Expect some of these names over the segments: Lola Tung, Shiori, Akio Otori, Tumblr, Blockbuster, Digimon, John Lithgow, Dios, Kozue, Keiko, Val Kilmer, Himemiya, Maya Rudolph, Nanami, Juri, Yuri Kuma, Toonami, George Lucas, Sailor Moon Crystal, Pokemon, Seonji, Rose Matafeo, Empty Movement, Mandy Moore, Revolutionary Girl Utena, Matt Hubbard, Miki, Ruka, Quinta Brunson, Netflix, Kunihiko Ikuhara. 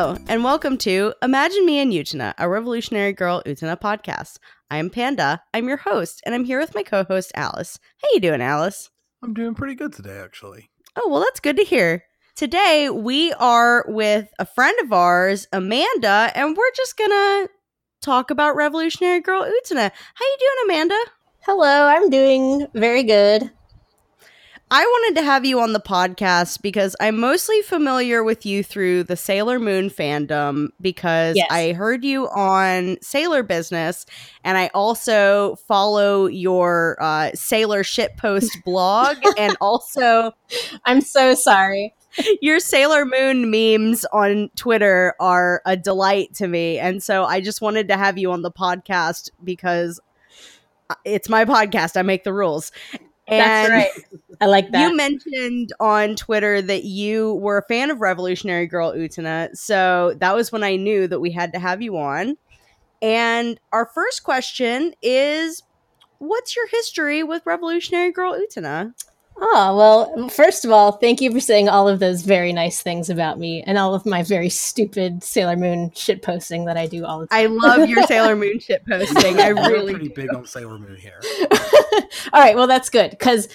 Hello, and welcome to Imagine Me and Utena, a Revolutionary Girl Utena podcast. I'm Panda, I'm your host, and I'm here with my co-host, Alice. How you doing, Alice? I'm doing pretty good today, actually. Oh, well, that's good to hear. Today, we are with a friend of ours, Amanda, and we're just going to talk about Revolutionary Girl Utena. How you doing, Amanda? Hello, I'm doing very good. I wanted to have you on the podcast because I'm mostly familiar with you through the Sailor Moon fandom because yes. I heard you on Sailor Business, and I also follow your Sailor Shitpost blog, and also I'm so sorry. Your Sailor Moon memes on Twitter are a delight to me, and so I just wanted to have you on the podcast because it's my podcast. I make the rules. And that's right. I like that. You mentioned on Twitter that you were a fan of Revolutionary Girl Utena. So that was when I knew that we had to have you on. And our first question is, what's your history with Revolutionary Girl Utena? Oh, well, first of all, thank you for saying all of those very nice things about me and all of my very stupid Sailor Moon shit posting that I do all the time. I love your Sailor Moon shit posting. I really pretty do. Big on Sailor Moon here. All right. Well, that's good because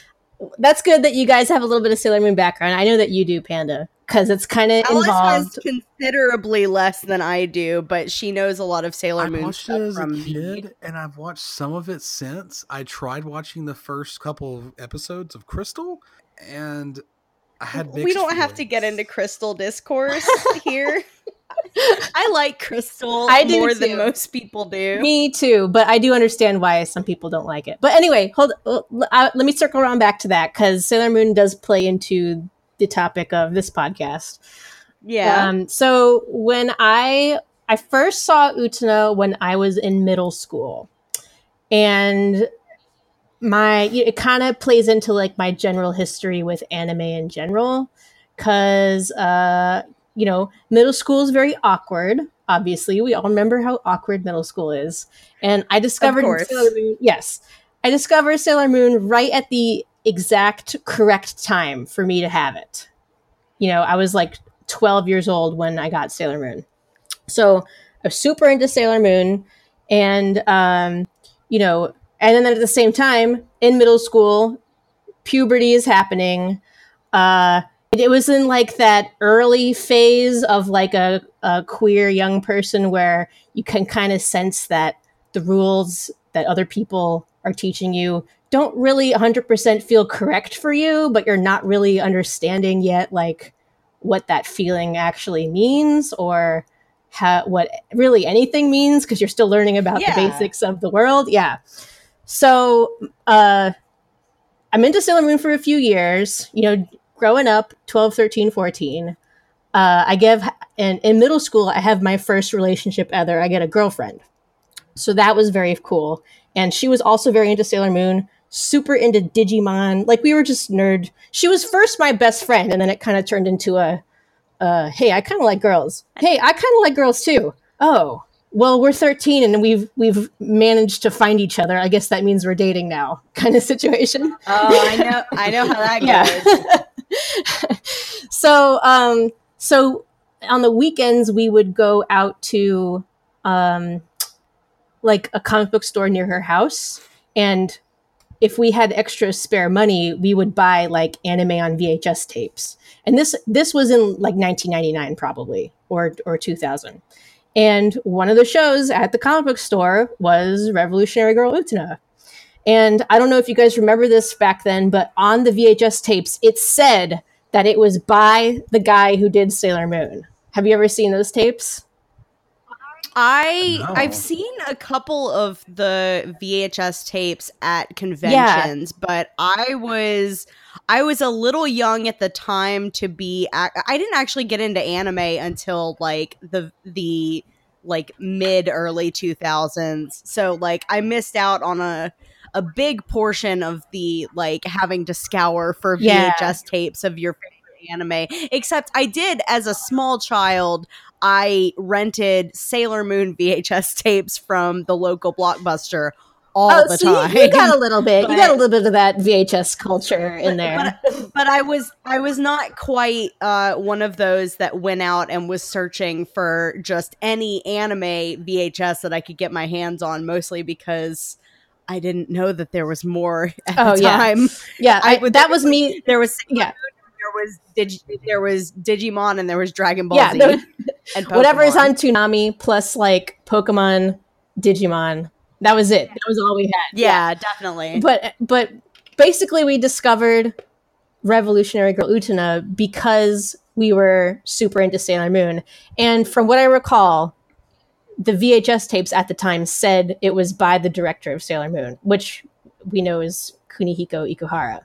that's good that you guys have a little bit of Sailor Moon background. I know that you do, Panda, because it's kind of involved. Alice has considerably less than I do, but she knows a lot of Sailor Moon stuff. I watched it as a kid, and I've watched some of it since. I tried watching the first couple of episodes of Crystal, and I had mixed feelings. We don't have to get into Crystal discourse here. I like Crystal more than most people do. Me too, but I do understand why some people don't like it. But anyway, let me circle around back to that, because Sailor Moon does play into the topic of this podcast. Yeah. So when I first saw Utena when I was in middle school, and it kind of plays into like my general history with anime in general, because middle school is very awkward. Obviously, we all remember how awkward middle school is. And I discovered Sailor Moon. Yes, I discovered Sailor Moon right at the exact correct time for me to have it. You know, I was like 12 years old when I got Sailor Moon. So I was super into Sailor Moon. And, and then at the same time, in middle school, puberty is happening. It was in like that early phase of like a queer young person where you can kind of sense that the rules that other people are teaching you don't really 100% feel correct for you, but you're not really understanding yet like what that feeling actually means or what really anything means because you're still learning about the basics of the world. Yeah. So I'm into Sailor Moon for a few years, growing up, 12, 13, 14, in middle school, I have my first relationship ever. I get a girlfriend. So that was very cool. And she was also very into Sailor Moon, super into Digimon. Like, we were just nerd. She was first my best friend, and then it kind of turned into hey, I kind of like girls. Hey, I kind of like girls, too. Oh, well, we're 13, and we've managed to find each other. I guess that means we're dating now kind of situation. Oh, I know how that goes. So on the weekends we would go out to like a comic book store near her house, and if we had extra spare money, we would buy like anime on VHS tapes. And this was in like 1999 probably or 2000. And one of the shows at the comic book store was Revolutionary Girl Utena. And I don't know if you guys remember this back then, but on the VHS tapes, it said that it was by the guy who did Sailor Moon. Have you ever seen those tapes? I've seen a couple of the VHS tapes at conventions, but I was a little young at the time to be. I didn't actually get into anime until like the mid early 2000s. So like I missed out on a big portion of the like having to scour for VHS tapes of your favorite anime. Except I did, as a small child, I rented Sailor Moon VHS tapes from the local Blockbuster all the time. You got a little bit. But, you got a little bit of that VHS culture in there. But I was not quite one of those that went out and was searching for just any anime VHS that I could get my hands on, mostly because I didn't know that there was more at the time. Yeah. That was me. There was there was Digimon and there was Dragon Ball Z. And whatever is on Toonami plus like Pokemon, Digimon. That was it. That was all we had. Yeah, definitely. But basically we discovered Revolutionary Girl Utena because we were super into Sailor Moon. And from what I recall, the VHS tapes at the time said it was by the director of Sailor Moon, which we know is Kunihiko Ikuhara.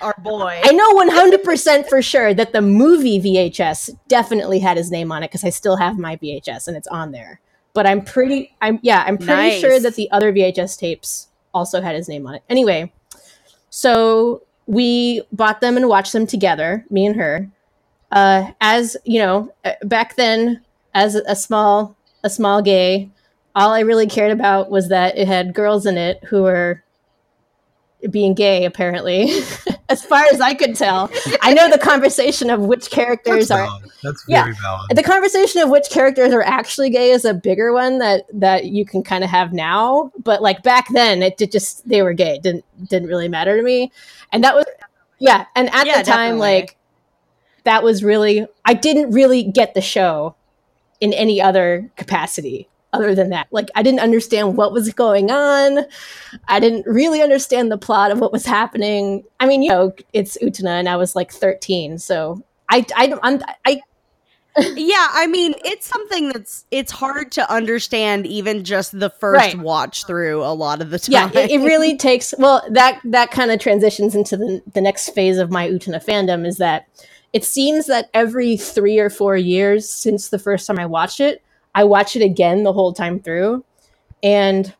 Our boy. I know 100% for sure that the movie VHS definitely had his name on it because I still have my VHS and it's on there. But I'm pretty sure that the other VHS tapes also had his name on it. Anyway, so we bought them and watched them together, me and her. As you know, back then, as a small gay, all I really cared about was that it had girls in it who were being gay, apparently, as far as I could tell. I know the conversation of which characters valid. The conversation of which characters are actually gay is a bigger one that you can kind of have now, but like back then they were gay. It didn't really matter to me, and that was the time, definitely. Like that was really, I didn't really get the show in any other capacity. Other than that, like I didn't understand what was going on. I didn't really understand the plot of what was happening. I mean, you know, it's Utena, and I was like 13, so I yeah, I mean, it's something it's hard to understand even just the first watch through a lot of the time. Yeah, it really takes. Well, that kind of transitions into the next phase of my Utena fandom is that it seems that every 3 or 4 years since the first time I watched it, I watch it again the whole time through. And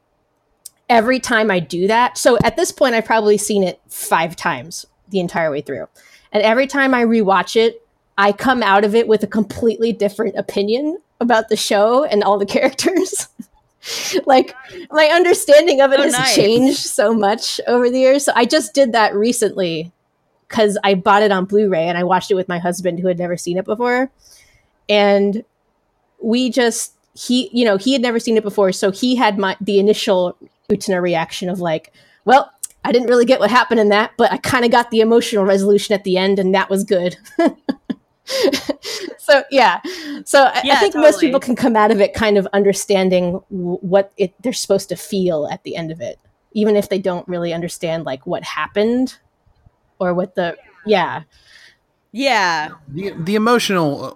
every time I do that, so at this point, I've probably seen it 5 times the entire way through. And every time I rewatch it, I come out of it with a completely different opinion about the show and all the characters. Like my understanding of it has changed so much over the years. So I just did that recently because I bought it on Blu-ray and I watched it with my husband who had never seen it before. And he had never seen it before, so he had the initial Utena reaction of like, well, I didn't really get what happened in that, but I kind of got the emotional resolution at the end, and that was good. I think most people can come out of it kind of understanding what they're supposed to feel at the end of it, even if they don't really understand like what happened or what the Yeah. The emotional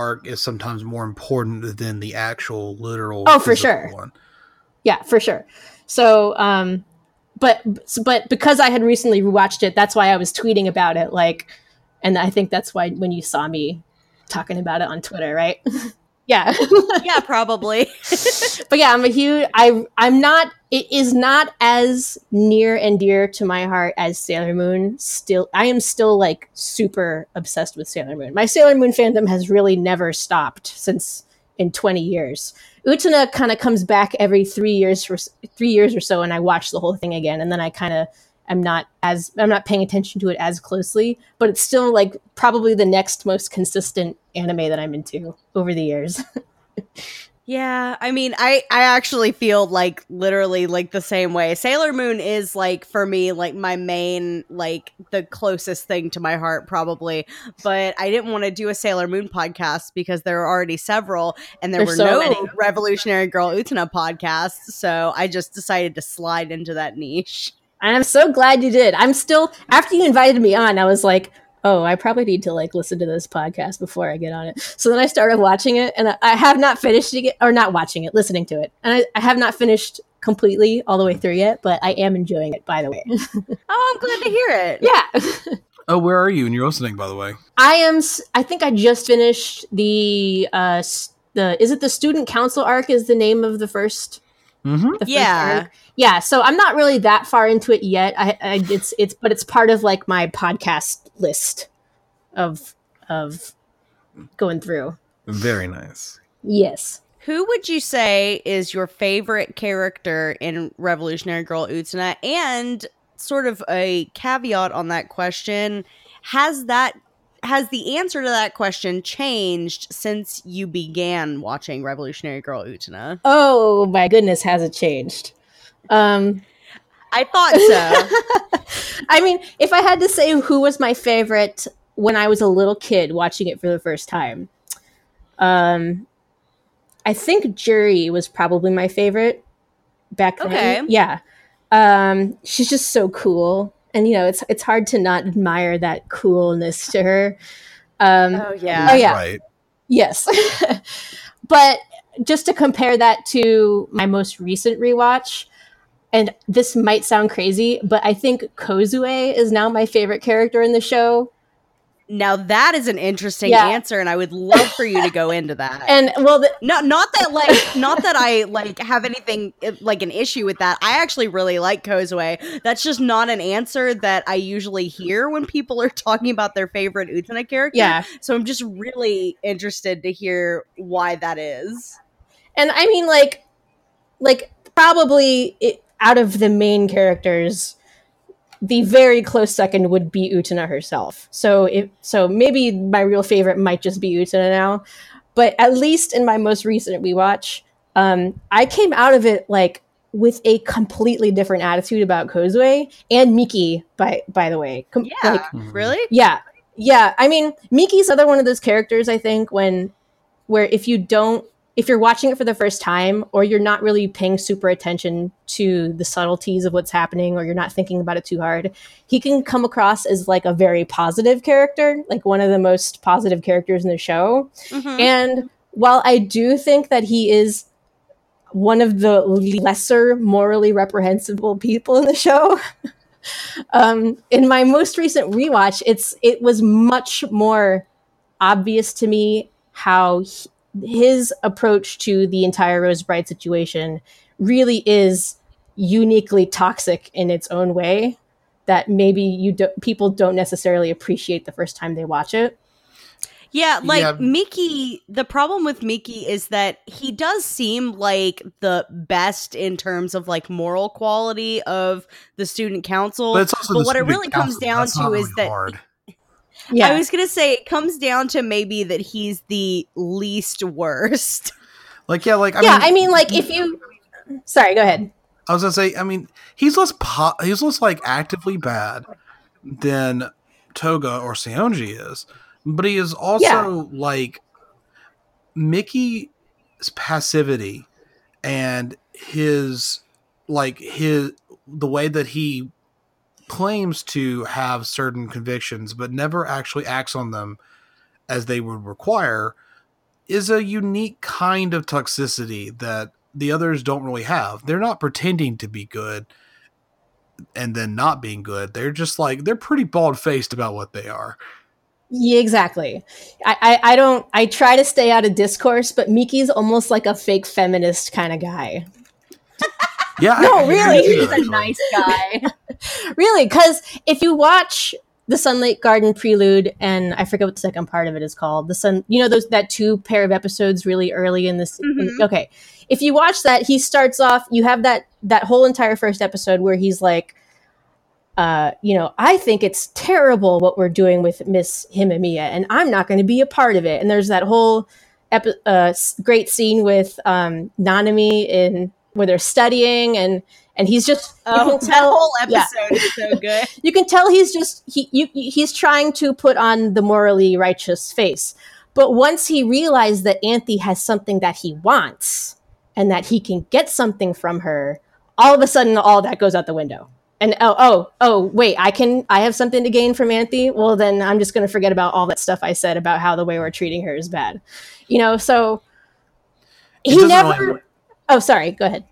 arc is sometimes more important than the actual literal. Oh, for sure. One. Yeah, for sure. So, but because I had recently rewatched it, that's why I was tweeting about it. Like, and I think that's why when you saw me talking about it on Twitter, right? Yeah. Yeah, probably. But yeah, it is not as near and dear to my heart as Sailor Moon. I am still like super obsessed with Sailor Moon. My Sailor Moon fandom has really never stopped since in 20 years. Utena kind of comes back every 3 years or so, and I watch the whole thing again, and then I kind of I'm not paying attention to it as closely, but it's still like probably the next most consistent anime that I'm into over the years. Yeah, I mean, I actually feel like literally like the same way. Sailor Moon is like for me like my main, like the closest thing to my heart probably. But I didn't want to do a Sailor Moon podcast because there were already several, and there were so many Revolutionary Girl Utena podcasts. So I just decided to slide into that niche. And I'm so glad you did. I'm still, after you invited me on, I was like, oh, I probably need to like listen to this podcast before I get on it. So then I started watching it, and I have not finished it, or not watching it, listening to it. And I have not finished completely all the way through yet, but I am enjoying it, by the way. Oh, I'm glad to hear it. Yeah. Oh, where are you? And you're listening, by the way. I think I just finished is it the Student Council arc is the name of the first? Mm-hmm. Yeah. So I'm not really that far into it yet. But it's part of like my podcast list of going through. Very nice. Yes. Who would you say is your favorite character in Revolutionary Girl Utena? And sort of a caveat on that question, has the answer to that question changed since you began watching Revolutionary Girl Utena? Oh my goodness, has it changed? I thought so. I mean, if I had to say who was my favorite when I was a little kid watching it for the first time, I think Juri was probably my favorite back then. Okay. Yeah. She's just so cool. And, you know, it's hard to not admire that coolness to her. Oh, yeah. Right. Yes. But just to compare that to my most recent rewatch, and this might sound crazy, but I think Kozue is now my favorite character in the show. Now that is an interesting answer, and I would love for you to go into that. And well, not that I have anything like an issue with that. I actually really like Kozue. That's just not an answer that I usually hear when people are talking about their favorite Utena character. Yeah. So I'm just really interested to hear why that is. And I mean, like probably out of the main characters, the very close second would be Utena herself. So maybe my real favorite might just be Utena now. But at least in my most recent rewatch, I came out of it like with a completely different attitude about Kozue and Miki, by the way. Really? Yeah. Yeah. I mean, Miki's another one of those characters, I think, where if you're watching it for the first time, or you're not really paying super attention to the subtleties of what's happening, or you're not thinking about it too hard, he can come across as like a very positive character, like one of the most positive characters in the show. Mm-hmm. And while I do think that he is one of the lesser morally reprehensible people in the show, in my most recent rewatch, it was much more obvious to me how his approach to the entire Rose Bride situation really is uniquely toxic in its own way that maybe people don't necessarily appreciate the first time they watch it. Yeah, Miki, the problem with Miki is that he does seem like the best in terms of like moral quality of the student council. But what it really comes down to is that... Yeah. I was going to say it comes down to maybe that he's the least worst. Sorry, go ahead. I was going to say, I mean, he's less like actively bad than Toga or Seonji is, but he is also like Miki's passivity and the way that he claims to have certain convictions but never actually acts on them as they would require is a unique kind of toxicity that the others don't really have. They're not pretending to be good and then not being good. They're just like, they're pretty bald-faced about what they are. Yeah, exactly. I try to stay out of discourse, but Miki's almost like a fake feminist kind of guy. Yeah, no, really, he's a nice guy. Really, because if you watch the Sunlight Garden Prelude, and I forget what the second part of it is called, that two pair of episodes really early in this. Mm-hmm. Okay, if you watch that, he starts off. You have that whole entire first episode where he's like, I think it's terrible what we're doing with Miss Himemiya, and I'm not going to be a part of it. And there's that whole great scene with Nanami in. Where they're studying and he's just you can tell, the whole episode is so good. You can tell he's just he's trying to put on the morally righteous face. But once he realized that Anthe has something that he wants and that he can get something from her, all of a sudden all that goes out the window. And wait, I have something to gain from Anthe? Well then I'm just gonna forget about all that stuff I said about how the way we're treating her is bad. You know, so he never really... Oh, sorry. Go ahead.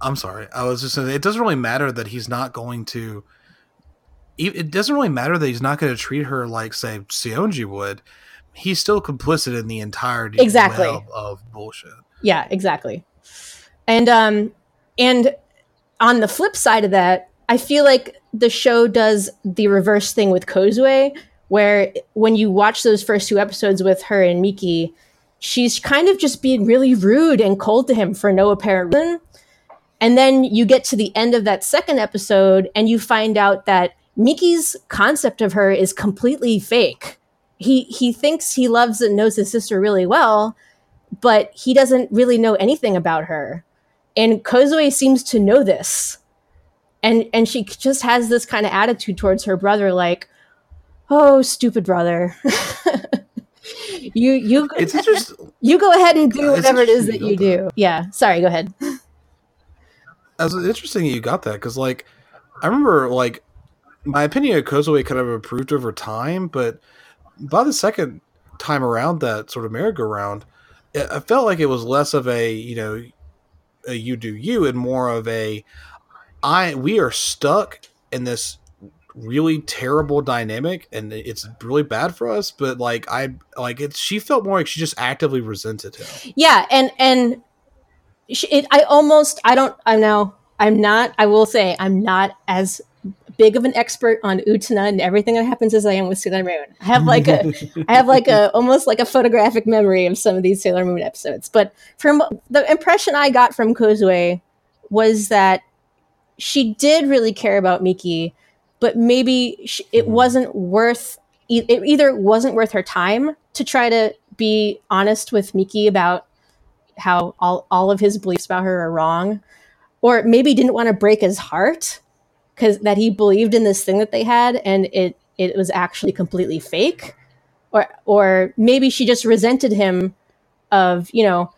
I'm sorry. I was just saying, it doesn't really matter that he's not going to... It doesn't really matter that he's not going to treat her like, say, Seonji would. He's still complicit in the entirety of bullshit. Yeah, exactly. And on the flip side of that, I feel like the show does the reverse thing with Kozue, where when you watch those first two episodes with her and Miki... she's kind of just being really rude and cold to him for no apparent reason. And then you get to the end of that second episode and you find out that Miki's concept of her is completely fake. He thinks he loves and knows his sister really well, but he doesn't really know anything about her. And Kozue seems to know this. And she just has this kind of attitude towards her brother, like, oh, stupid brother. You go ahead and do whatever it is that you do. That. Yeah, sorry, go ahead. It's interesting that you got that, because, like, I remember, like, my opinion of Kozue kind of improved over time, but by the second time around that sort of merry-go-round, I felt like it was less of a, you know, a you do you, and more of a we are stuck in this really terrible dynamic and it's really bad for us, but she felt more like she just actively resented him. Yeah, and I'm not as big of an expert on Utena and everything that happens as I am with Sailor Moon. I have like a almost like a photographic memory of some of these Sailor Moon episodes, but from the impression I got from Kozue was that she did really care about Miki, but maybe it wasn't worth her time to try to be honest with Miki about how all of his beliefs about her are wrong, or maybe didn't want to break his heart because that he believed in this thing that they had and it was actually completely fake, or maybe she just resented him of, you know,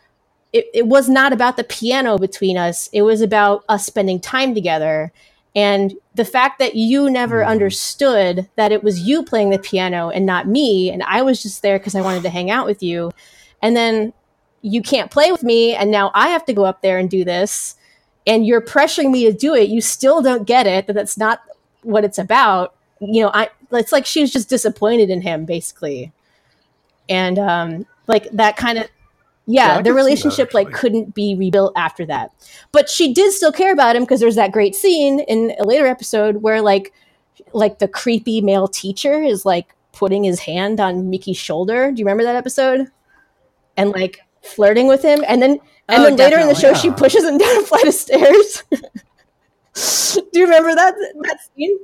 it was not about the piano between us, it was about us spending time together. And the fact that you never understood that it was you playing the piano and not me, and I was just there because I wanted to hang out with you, and then you can't play with me, and now I have to go up there and do this, and you're pressuring me to do it. You still don't get it, that that's not what it's about. You know, it's like she was just disappointed in him, basically. And that kind of... Yeah, the relationship couldn't be rebuilt after that. But she did still care about him because there's that great scene in a later episode where like the creepy male teacher is like putting his hand on Miki's shoulder. Do you remember that episode? And like flirting with him, and then later in the show she pushes him down a flight of stairs. Do you remember that scene?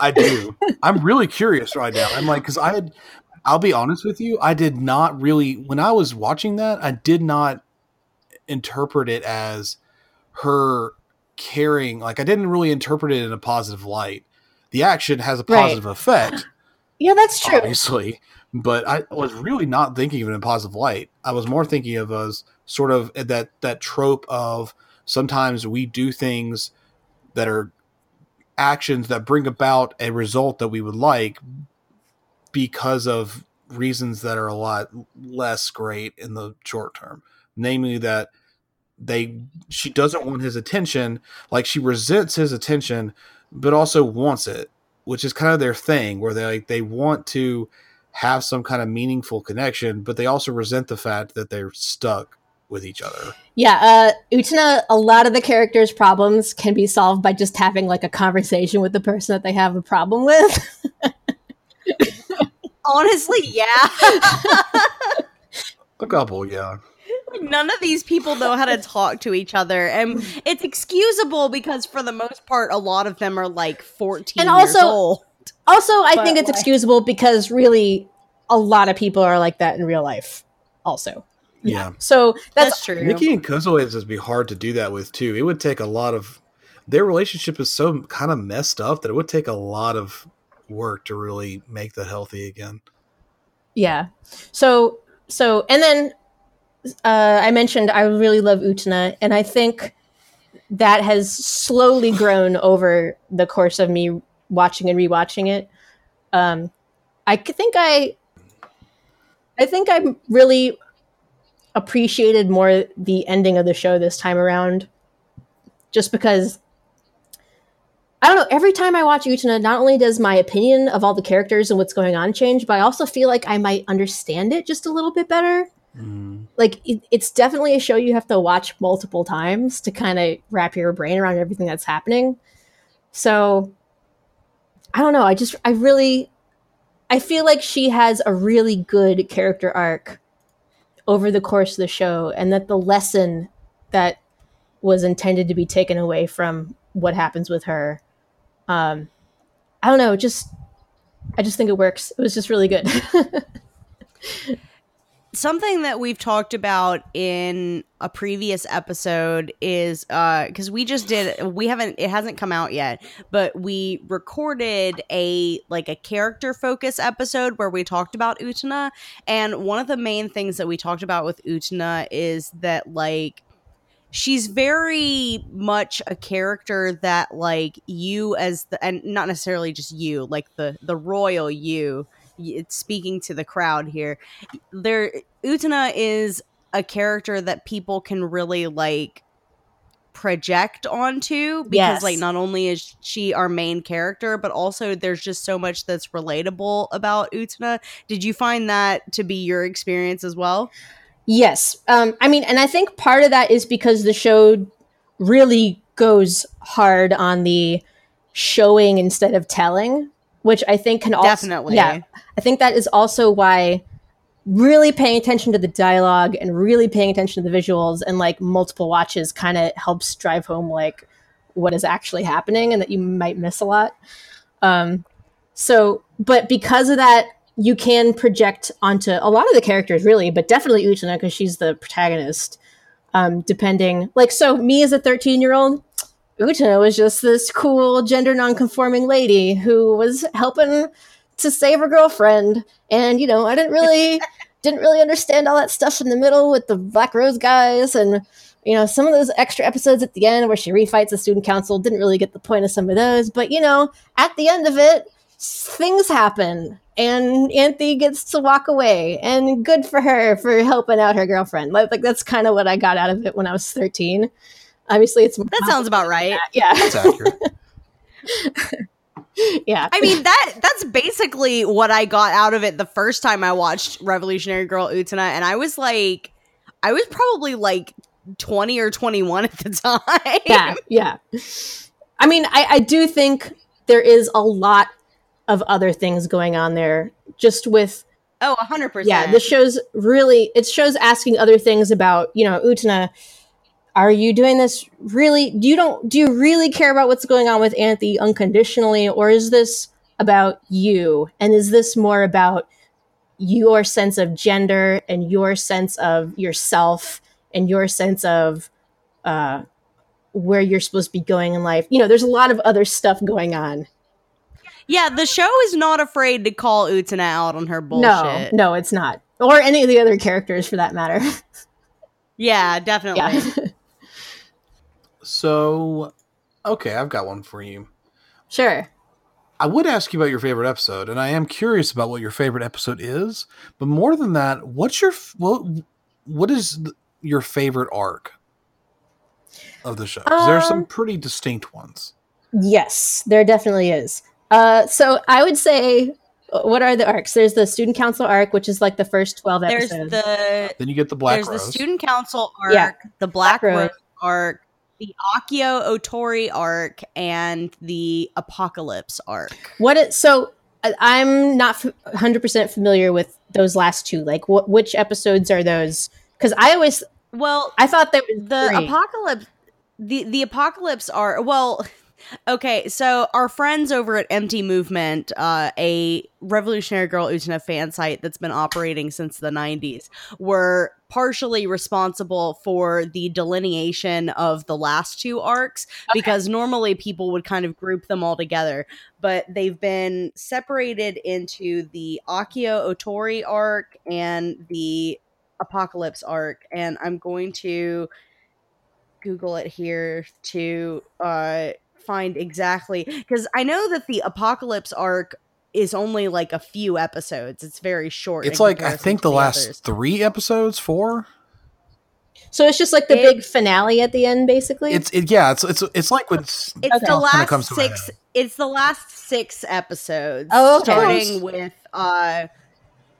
I do. I'm really curious right now. I'm like, because I'll be honest with you, I did not really, when I was watching that, I did not interpret it as her caring. Like, I didn't really interpret it in a positive light. The action has a positive effect. Yeah, that's true. Obviously. But I was really not thinking of it in a positive light. I was more thinking of as sort of that trope of sometimes we do things that are actions that bring about a result that we would like, because of reasons that are a lot less great in the short term. Namely that she doesn't want his attention. Like, she resents his attention, but also wants it, which is kind of their thing where they want to have some kind of meaningful connection, but they also resent the fact that they're stuck with each other. Yeah. Utena, a lot of the characters' problems can be solved by just having like a conversation with the person that they have a problem with. Honestly, yeah. A couple, yeah. None of these people know how to talk to each other, and it's excusable because for the most part, a lot of them are like 14 and also, years old. Also, I think it's excusable because really, a lot of people are like that in real life. Also, yeah. So that's true. Miki and Kozue would be hard to do that with too. It would take a lot of. Their relationship is so kind of messed up that it would take a lot of work to really make that healthy again. Yeah. So and then I mentioned I really love Utena, and I think that has slowly grown over the course of me watching and rewatching it. I think I really appreciated more the ending of the show this time around, just because I don't know, every time I watch Utena, not only does my opinion of all the characters and what's going on change, but I also feel like I might understand it just a little bit better. Mm. Like, it's definitely a show you have to watch multiple times to kind of wrap your brain around everything that's happening. So, I don't know. I feel like she has a really good character arc over the course of the show, and that the lesson that was intended to be taken away from what happens with her, I don't know, I just think it works. It was just really good. Something that we've talked about in a previous episode is because it hasn't come out yet, but we recorded a character focus episode where we talked about Utena. And one of the main things that we talked about with Utena is that she's very much a character that and not necessarily just you, the royal you. It's speaking to the crowd here. Utena is a character that people can really project onto because not only is she our main character, but also there's just so much that's relatable about Utena. Did you find that to be your experience as well? Yes. I mean, and I think part of that is because the show really goes hard on the showing instead of telling, which I think can also... Definitely. Yeah. I think that is also why really paying attention to the dialogue and really paying attention to the visuals and, multiple watches kind of helps drive home, what is actually happening and that you might miss a lot. But because of that, you can project onto a lot of the characters, really, but definitely Utena, because she's the protagonist, depending... me as a 13-year-old... Utena was just this cool gender nonconforming lady who was helping to save her girlfriend, and I didn't really understand all that stuff in the middle with the Black Rose guys, and some of those extra episodes at the end where she refights the student council. Didn't really get the point of some of those, but at the end of it, things happen, and Anthe gets to walk away, and good for her for helping out her girlfriend. That's kind of what I got out of it when I was 13. Obviously, that sounds about right. Yeah, that's accurate. Yeah, I mean that's basically what I got out of it the first time I watched Revolutionary Girl Utena, and I was probably 20 or 21 at the time. Yeah. I mean, I do think there is a lot of other things going on there, just with 100%. Yeah, the show's really asking other things about Utena. Are you doing this really? Do you really care about what's going on with Anthe unconditionally, or is this about you? And is this more about your sense of gender and your sense of yourself and your sense of where you're supposed to be going in life? There's a lot of other stuff going on. Yeah, the show is not afraid to call Utena out on her bullshit. No, it's not. Or any of the other characters for that matter. Yeah, definitely. Yeah. So, okay, I've got one for you. Sure. I would ask you about your favorite episode, and I am curious about what your favorite episode is. But more than that, what is your favorite arc of the show? Because there are some pretty distinct ones. Yes, there definitely is. So I would say, what are the arcs? There's the student council arc, which is the first 12 episodes. Then you get the Black Rose. There's the student council arc, the Black Rose arc, the Akio Otori arc, and the Apocalypse arc. I'm not 100% familiar with those last two. Which episodes are those? Because I thought that the three. Apocalypse. The Apocalypse arc. Well. Okay, so our friends over at Empty Movement, a Revolutionary Girl Utena fan site that's been operating since the 90s, were partially responsible for the delineation of the last two arcs, because normally people would kind of group them all together, but they've been separated into the Akio Otori arc and the Apocalypse arc, and I'm going to Google it here to... find exactly, because I know that the Apocalypse arc is only a few episodes. It's very short. It's I think the last others. 3 episodes, 4. So it's just the big finale at the end, basically. It's like with the last 6. It's the last 6 episodes. Oh, okay. Starting with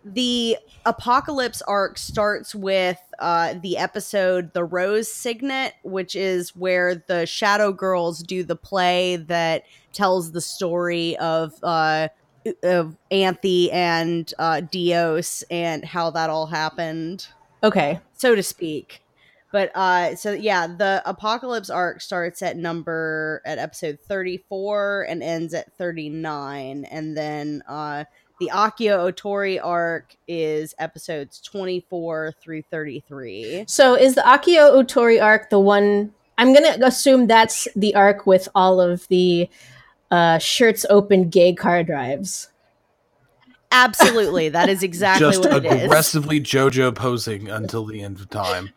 the Apocalypse arc starts with the episode The Rose Signet, which is where the Shadow Girls do the play that tells the story of Anthe and Dios and how that all happened. Okay. So to speak. But so yeah, the Apocalypse arc starts at episode 34 and ends at 39. And then the Akio Otori arc is episodes 24 through 33. So is the Akio Otori arc the one? I'm going to assume that's the arc with all of the shirts open gay car drives. Absolutely. That is exactly just what it is. Just aggressively JoJo posing until the end of time.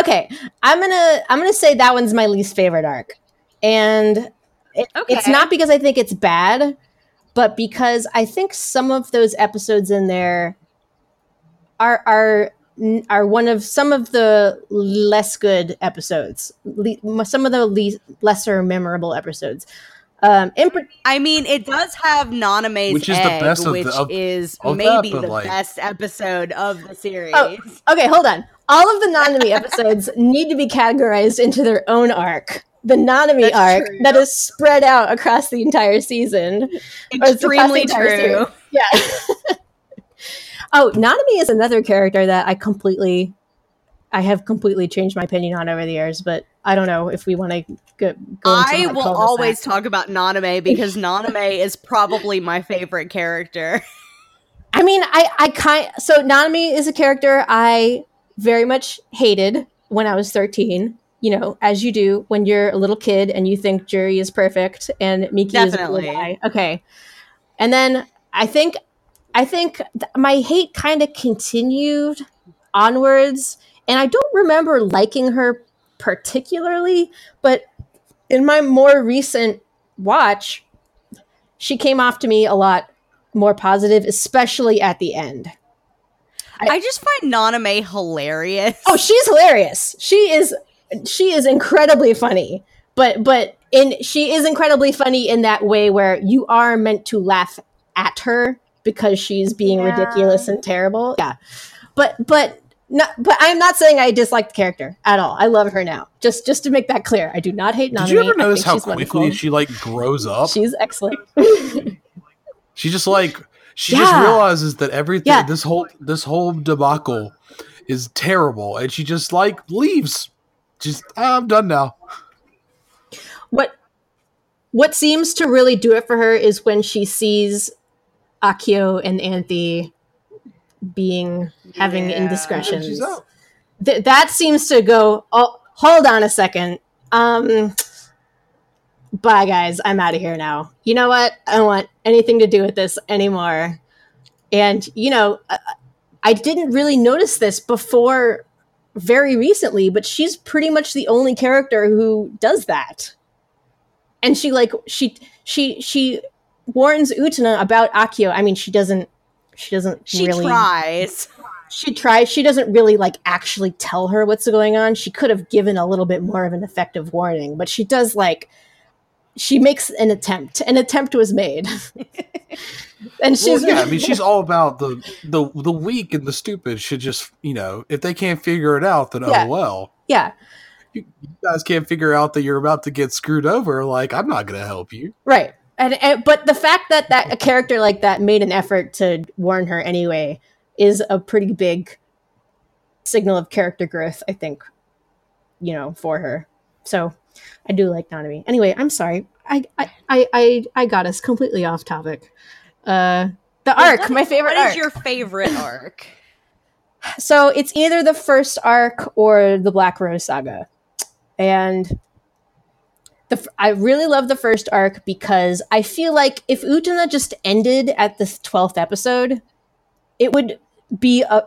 Okay, I'm gonna say that one's my least favorite arc, and it's not because I think it's bad, but because I think some of those episodes in there are one of some of the less good episodes, some of the lesser memorable episodes. I mean, it does have Naname's which is egg, the best which is maybe the best episode of the series. Oh, okay, hold on. All of the Nanami episodes need to be categorized into their own arc. The Nanami arc true. That is spread out across the entire season. Extremely true. Series. Yeah. Oh, Nanami is another character that I have completely changed my opinion on over the years, but I don't know if we want to go into I will always talk about Naname because Naname is probably my favorite character. I mean, so Naname is a character I very much hated when I was 13. You know, as you do when you're a little kid and you think Juri is perfect and Miki is a guy. Okay. And then I think my hate kind of continued onwards, and I don't remember liking her particularly, but in my more recent watch, she came off to me a lot more positive, especially at the end. I just find Naname hilarious. Oh, she's hilarious. She is incredibly funny, but she is incredibly funny in that way where you are meant to laugh at her because she's being ridiculous and terrible. Yeah, but I'm not saying I dislike the character at all. I love her now. Just to make that clear, I do not hate Nanami. Did you ever notice how quickly she like grows up? She's excellent. She just like just realizes that everything this whole debacle is terrible, and she just like leaves. Just I'm done now. What seems to really do it for her is when she sees Akio and Anthe having indiscretions. That seems to go, oh, hold on a second. Bye, guys. I'm out of here now. You know what? I don't want anything to do with this anymore. And, you know, I didn't really notice this before very recently, but she's pretty much the only character who does that. And she warns Utena about Akio. I mean, she tries. She doesn't really like actually tell her what's going on. She could have given a little bit more of an effective warning, but she does she makes an attempt. An attempt was made. And she's I mean, she's all about the weak and the stupid should just, you know, if they can't figure it out, then oh well. Yeah. You guys can't figure out that you're about to get screwed over, like I'm not going to help you. Right. But the fact that a character like that made an effort to warn her anyway is a pretty big signal of character growth, I think, you know, for her. So I do like Nanami. Anyway, I'm sorry. I got us completely off topic. The arc, my favorite arc. What is your favorite arc? So it's either the first arc or the Black Rose Saga. And I really love the first arc because I feel like if Utena just ended at the 12th episode, it would be a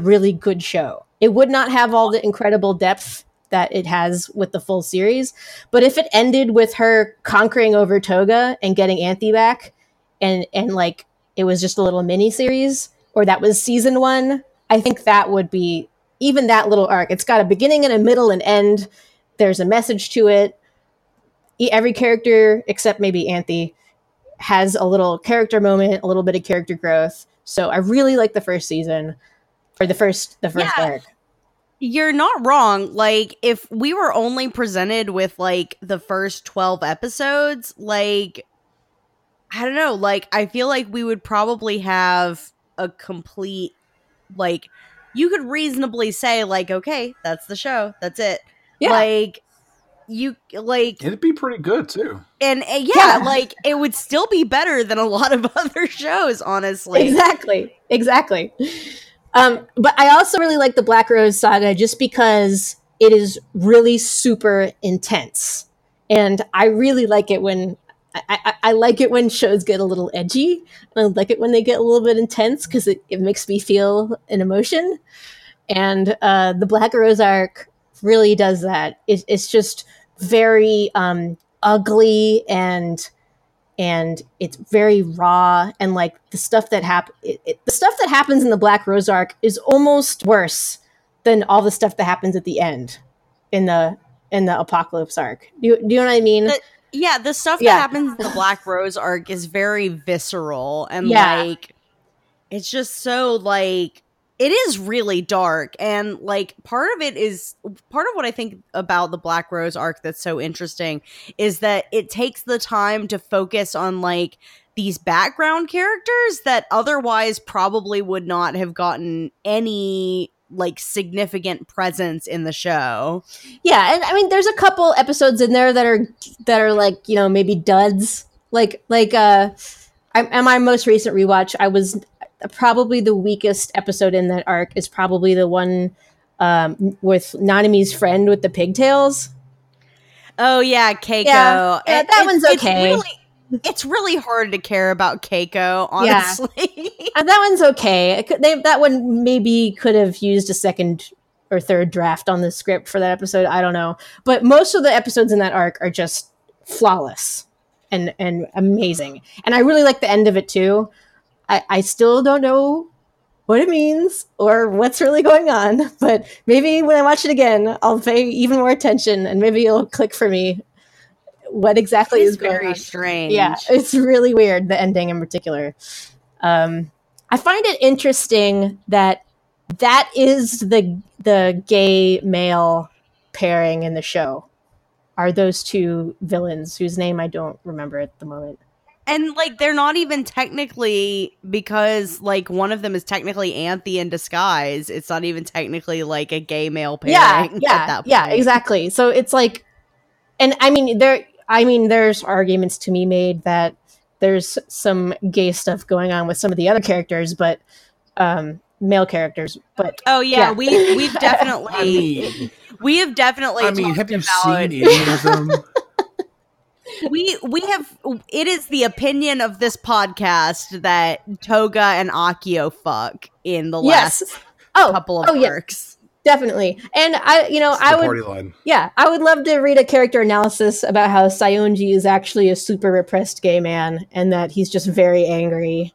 really good show. It would not have all the incredible depth that it has with the full series. But if it ended with her conquering over Toga and getting Anthe back and like it was just a little mini series, or that was season 1, I think that would be even that little arc. It's got a beginning and a middle and end. There's a message to it. Every character, except maybe Anthe, has a little character moment, a little bit of character growth. So I really like the first season, or the first arc. You're not wrong. Like, if we were only presented with, like, the first 12 episodes, like, I don't know. Like, I feel like we would probably have a complete like, you could reasonably say, like, okay, that's the show. That's it. Yeah. Like, you, like... It'd be pretty good, too. And, yeah, like, it would still be better than a lot of other shows, honestly. Exactly. Exactly. But I also really like the Black Rose Saga just because it is really super intense. And I really like it when... I like it when shows get a little edgy. I like it when they get a little bit intense because it makes me feel an emotion. And the Black Rose arc really does that. It's just very ugly and it's very raw. And like the stuff that happens in the Black Rose arc is almost worse than all the stuff that happens at the end in the Apocalypse arc. Do you know what I mean? Yeah, the stuff that happens in the Black Rose arc is very visceral. And, like, it's just so, like, it is really dark. And, like, part of what I think about the Black Rose arc that's so interesting is that it takes the time to focus on, like, these background characters that otherwise probably would not have gotten any... like significant presence in the show. Yeah, and I mean there's a couple episodes in there that are like, you know, maybe duds. Like in my most recent rewatch, I was probably the weakest episode in that arc is probably the one with Nanami's friend with the pigtails. Oh yeah, Keiko. Yeah, that one's okay. It's really hard to care about Keiko, honestly. Yeah. And that one's okay. That one maybe could have used a second or third draft on the script for that episode. I don't know. But most of the episodes in that arc are just flawless and amazing. And I really like the end of it, too. I still don't know what it means or what's really going on. But maybe when I watch it again, I'll pay even more attention and maybe it'll click for me. What exactly is going on? It's very strange. Yeah, it's really weird, the ending in particular. I find it interesting that is the gay male pairing in the show. Are those two villains whose name I don't remember at the moment. And, like, they're not even technically, because, like, one of them is technically Anthe in disguise. It's not even technically, like, a gay male pairing at that point. Yeah, exactly. So it's like... And, I mean, there's arguments to be made that there's some gay stuff going on with some of the other characters, but male characters. But we've definitely have you seen any of them? We have. It is the opinion of this podcast that Toga and Akio fuck in the last couple of arcs. Yes. Definitely. And I would love to read a character analysis about how Sayonji is actually a super repressed gay man and that he's just very angry.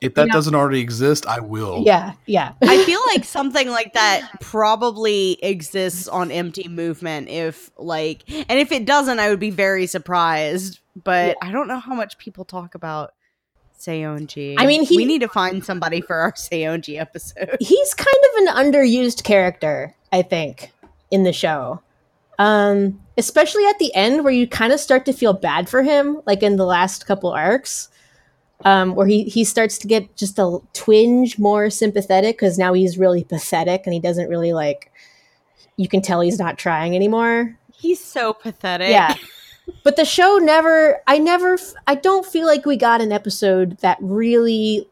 If that doesn't already exist, I will. Yeah, yeah. I feel like something like that probably exists on Empty Movement and if it doesn't, I would be very surprised, but I don't know how much people talk about Sayonji. I mean, we need to find somebody for our Sayonji episode. He's kind of an underused character, I think, in the show. Especially at the end where you kind of start to feel bad for him, like in the last couple arcs, where he starts to get just a twinge more sympathetic because now he's really pathetic and he doesn't really like, you can tell he's not trying anymore. He's so pathetic. Yeah. But the show I don't feel like we got an episode that really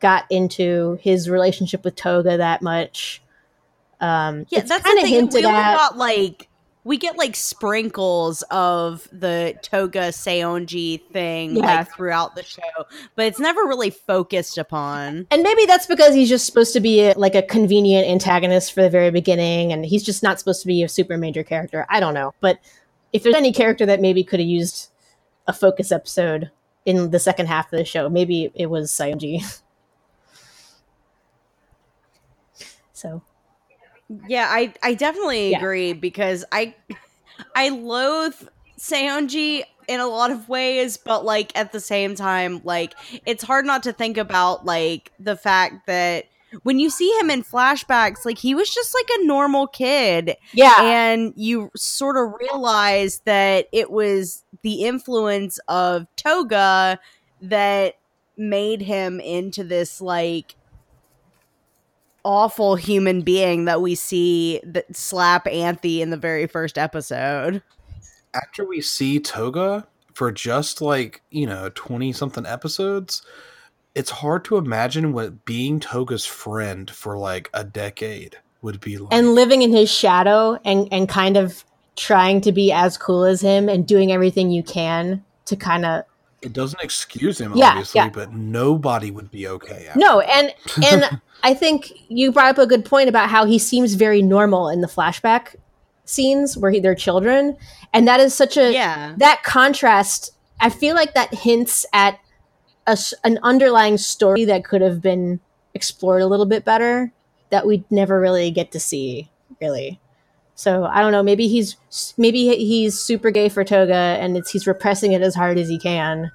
got into his relationship with Toga that much. Yeah, that's kind of hinted at. We get like sprinkles of the Toga Sayonji thing throughout the show, but it's never really focused upon. And maybe that's because he's just supposed to be a convenient antagonist for the very beginning, and he's just not supposed to be a super major character. I don't know, but. If there's any character that maybe could have used a focus episode in the second half of the show, maybe it was Sayonji. So, yeah, I definitely agree because I loathe Sayonji in a lot of ways, but like at the same time, like it's hard not to think about like the fact that when you see him in flashbacks, like he was just like a normal kid. Yeah. And you sort of realize that it was the influence of Toga that made him into this like awful human being that we see that slap Anthe in the very first episode. After we see Toga for just 20 something episodes, it's hard to imagine what being Toga's friend for a decade would be like. And living in his shadow and kind of trying to be as cool as him and doing everything you can to kind of... It doesn't excuse him, obviously, but nobody would be okay. No, and I think you brought up a good point about how he seems very normal in the flashback scenes where they're children. And that is such a... Yeah. That contrast, I feel like that hints at an underlying story that could have been explored a little bit better that we never really get to see, really. So I don't know. Maybe he's super gay for Toga, and he's repressing it as hard as he can.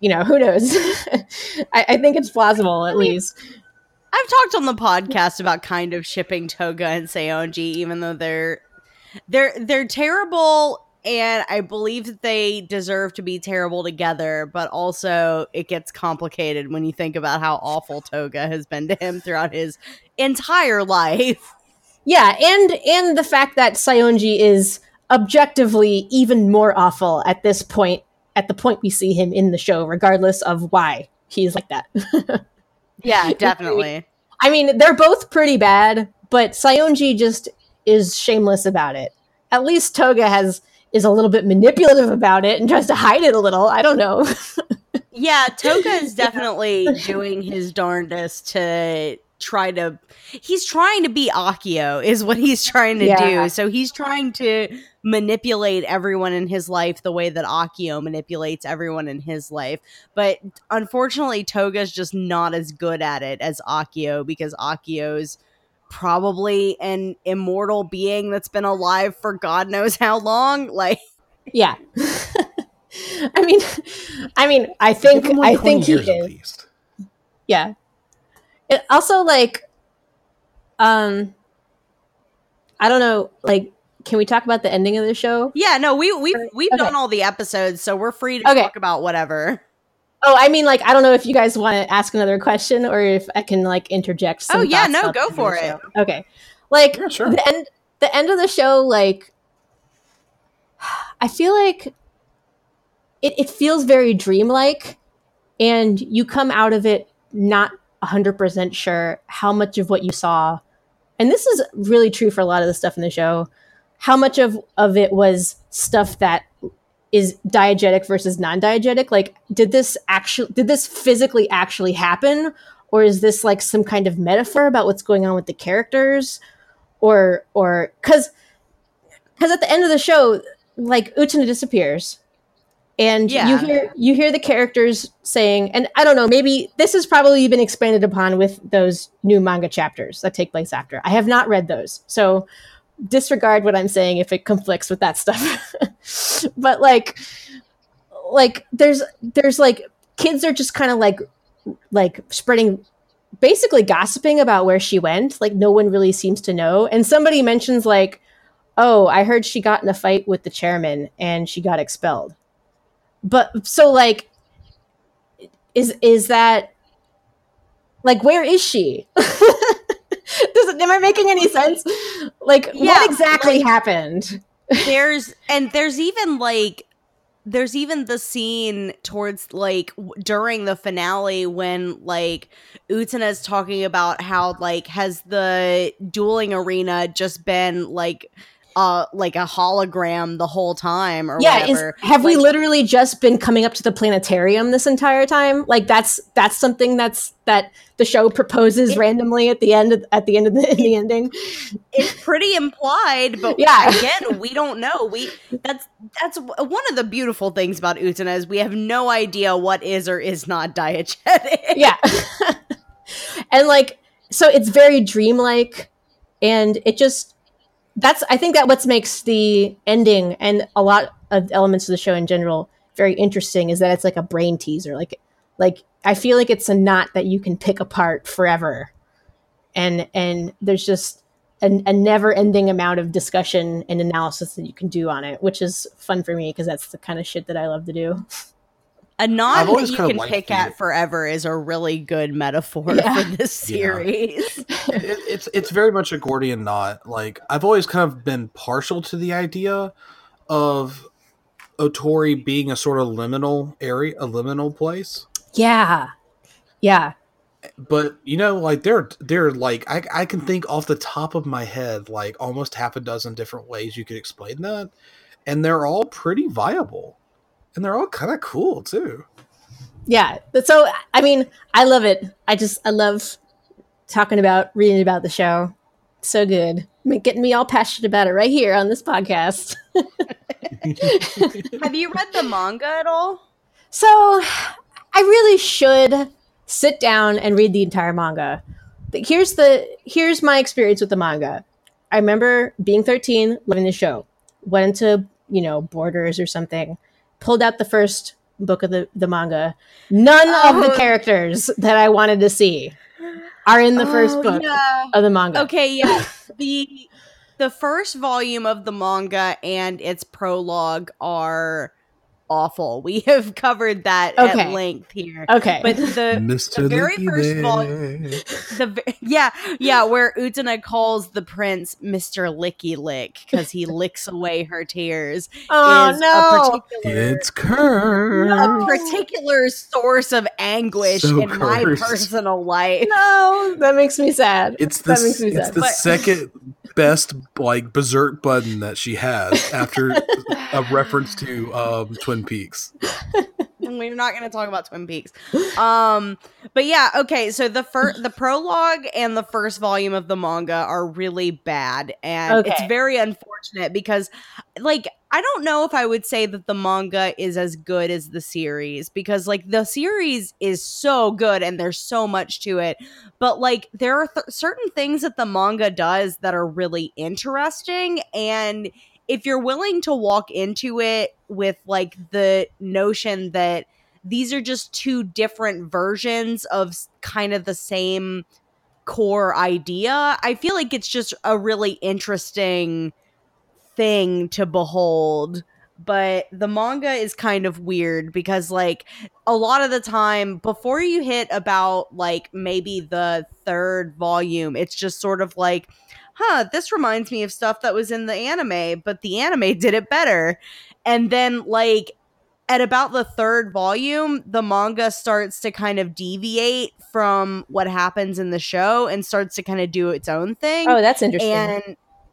Who knows? I think it's plausible, at least. I've talked on the podcast about kind of shipping Toga and Seonji, even though they're terrible, and I believe that they deserve to be terrible together. But also, it gets complicated when you think about how awful Toga has been to him throughout his entire life. Yeah, and the fact that Seonji is objectively even more awful at this point, at the point we see him in the show, regardless of why he's like that. Yeah, definitely. I mean, they're both pretty bad, but Seonji just is shameless about it. At least Toga is a little bit manipulative about it and tries to hide it a little. I don't know. Yeah, Toga is definitely doing his darndest to... he's trying to be Akio is what he's trying to do. So he's trying to manipulate everyone in his life the way that Akio manipulates everyone in his life. But unfortunately, Toga's just not as good at it as Akio, because Akio's probably an immortal being that's been alive for God knows how long. Yeah. I mean, I think he is. Yeah. It also, I don't know, can we talk about the ending of the show? Yeah, no, we've done all the episodes, so we're free to talk about whatever. Oh, I mean, I don't know if you guys want to ask another question or if I can, interject some thoughts. Oh, yeah, no, go for it. Okay. Yeah, sure. The end of the show, I feel like it feels very dreamlike, and you come out of it not 100% sure how much of what you saw, and this is really true for a lot of the stuff in the show, how much of it was stuff that is diegetic versus non-diegetic. Did this physically actually happen, or is this some kind of metaphor about what's going on with the characters, or because at the end of the show, Utena disappears. And you hear the characters saying, and I don't know, maybe this has probably been expanded upon with those new manga chapters that take place after. I have not read those, so disregard what I'm saying if it conflicts with that stuff. But there's kids are just kind of spreading, basically gossiping about where she went. No one really seems to know, and somebody mentions oh, I heard she got in a fight with the chairman and she got expelled. But so is that where is she? Am I making any sense? What exactly happened? There's even the scene towards during the finale when Utena's talking about how has the dueling arena just been a hologram the whole time or whatever. Have we literally just been coming up to the planetarium this entire time? That's something that the show proposes randomly at the end of the ending. It's pretty implied, but again, we don't know. That's one of the beautiful things about Utena is we have no idea what is or is not diegetic. Yeah. And so it's very dreamlike, and it just I think that what makes the ending and a lot of elements of the show in general very interesting is that it's a brain teaser. I feel it's a knot that you can pick apart forever, and there's just a never-ending amount of discussion and analysis that you can do on it, which is fun for me because that's the kind of shit that I love to do. A nod that you can pick at forever is a really good metaphor for this series. It's very much a Gordian knot. Like, I've always kind of been partial to the idea of Otori being a sort of liminal area, a liminal place. Yeah. Yeah. But, you know, like, they're like, I can think off the top of my head, like, almost half a dozen different ways you could explain that. And they're all pretty viable. And they're all kind of cool, too. Yeah. So, I mean, I love it. I love talking about, reading about the show. So good. Getting me all passionate about it right here on this podcast. Have you read the manga at all? So, I really should sit down and read the entire manga. Here's my experience with the manga. I remember being 13, loving the show. Went to, Borders or something. Pulled out the first book of the manga. None of the characters that I wanted to see are in the first book of the manga. Okay, yeah. The first volume of the manga and its prologue are awful. We have covered that at length here. Okay. But the very first volume... where Utena calls the prince Mr. Licky Lick because he licks away her tears. It's cursed. A particular source of anguish my personal life. No, that makes me sad. It's the second best, like, berserk button that she has after a reference to Twin Peaks. We're not going to talk about Twin Peaks. But yeah, okay, so the prologue and the first volume of the manga are really bad, and it's very unfortunate because, like, I don't know if I would say that the manga is as good as the series because, like, the series is so good and there's so much to it. But, like, there are certain things that the manga does that are really interesting, and if you're willing to walk into it with, like, the notion that these are just two different versions of kind of the same core idea, I feel like it's just a really interesting thing to behold. But the manga is kind of weird because, like, a lot of the time before you hit about, like, maybe the third volume, it's just sort of like, this reminds me of stuff that was in the anime, but the anime did it better. And then, like, at about the third volume, the manga starts to kind of deviate from what happens in the show and starts to kind of do its own thing. Oh, that's interesting. And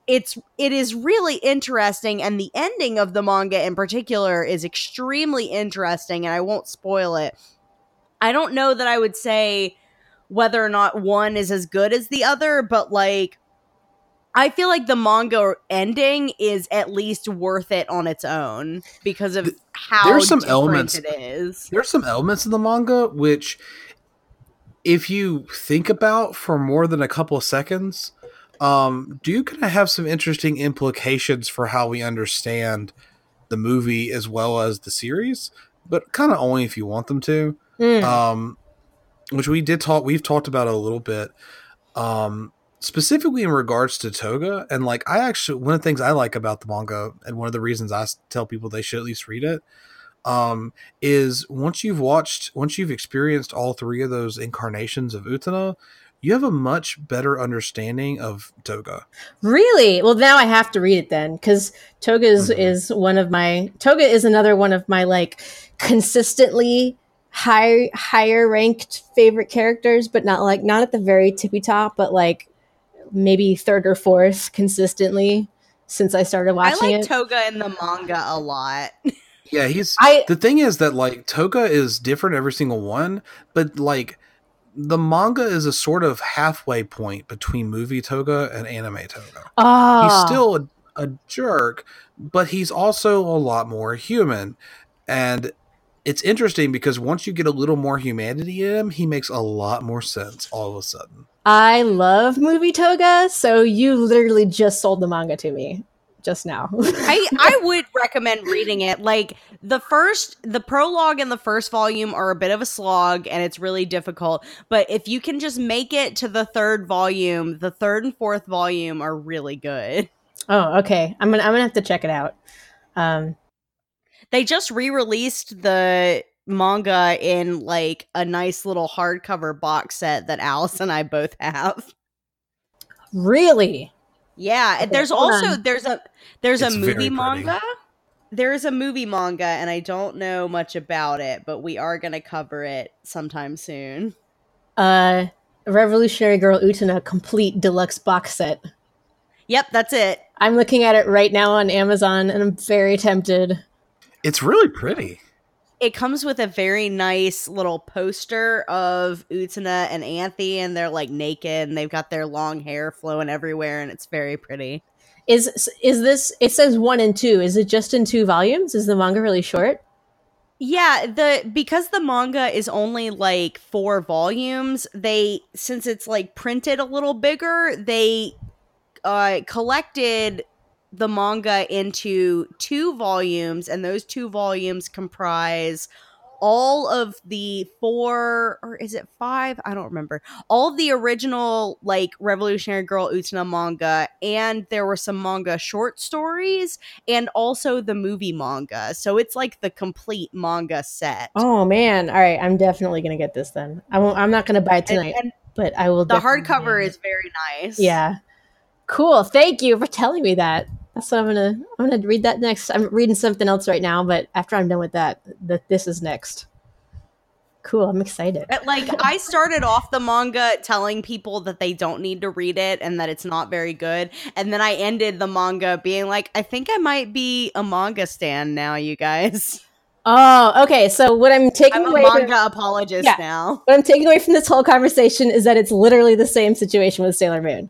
it is really interesting, and the ending of the manga in particular is extremely interesting, and I won't spoil it. I don't know that I would say whether or not one is as good as the other, but, like, I feel like the manga ending is at least worth it on its own because of how different it is. There's some elements in the manga which, if you think about for more than a couple of seconds, do kind of have some interesting implications for how we understand the movie as well as the series, but kind of only if you want them to. Which we've talked about a little bit, specifically in regards to Toga. And, like, one of the things I like about the manga, and one of the reasons I tell people they should at least read it, is once you've experienced all three of those incarnations of Utena, you have a much better understanding of Toga. Really? Well, now I have to read it then, because Toga is another one of my, like, consistently higher ranked favorite characters, but not at the very tippy top, but, like, maybe third or fourth consistently since I started watching it. I like Toga in the manga a lot. Yeah, the thing is that, like, Toga is different every single one, but, like, the manga is a sort of halfway point between movie Toga and anime Toga. Oh. He's still a jerk, but he's also a lot more human. And it's interesting because once you get a little more humanity in him, he makes a lot more sense all of a sudden. I love movie Toga, so you literally just sold the manga to me just now. I would recommend reading it. Like, the prologue and the first volume are a bit of a slog and it's really difficult, but if you can just make it to the third volume, the third and fourth volume are really good. Oh, okay. I'm gonna have to check it out. They just re-released the manga in like a nice little hardcover box set that Alice and I both have. Really? Yeah. Okay, there's also there's a movie manga. There is a movie manga, and I don't know much about it, but we are going to cover it sometime soon. Revolutionary Girl Utena complete deluxe box set. Yep, that's it. I'm looking at it right now on Amazon, and I'm very tempted. It's really pretty. It comes with a very nice little poster of Utena and Anthe, and they're like naked, and they've got their long hair flowing everywhere, and it's very pretty. Is this, it says 1 and 2, is it just in 2 volumes? Is the manga really short? Yeah, because the manga is only like 4 volumes, since it's like printed a little bigger, they collected the manga into 2 volumes, and those 2 volumes comprise all of the 4, or is it 5? I don't remember. All the original, like, Revolutionary Girl Utena manga, and there were some manga short stories, and also the movie manga. So it's like the complete manga set. Oh, man. All right. I'm definitely going to get this then. I'm not going to buy it tonight, but I will. The hardcover is very nice. Yeah. Cool. Thank you for telling me that. So I'm gonna read that next. I'm reading something else right now, but after I'm done with that, this is next. Cool, I'm excited. Like, I started off the manga telling people that they don't need to read it and that it's not very good, and then I ended the manga being like, I think I might be a manga stan now, you guys. Oh, okay. So what I'm taking away, I'm a manga apologist now. What I'm taking away from this whole conversation is that it's literally the same situation with Sailor Moon.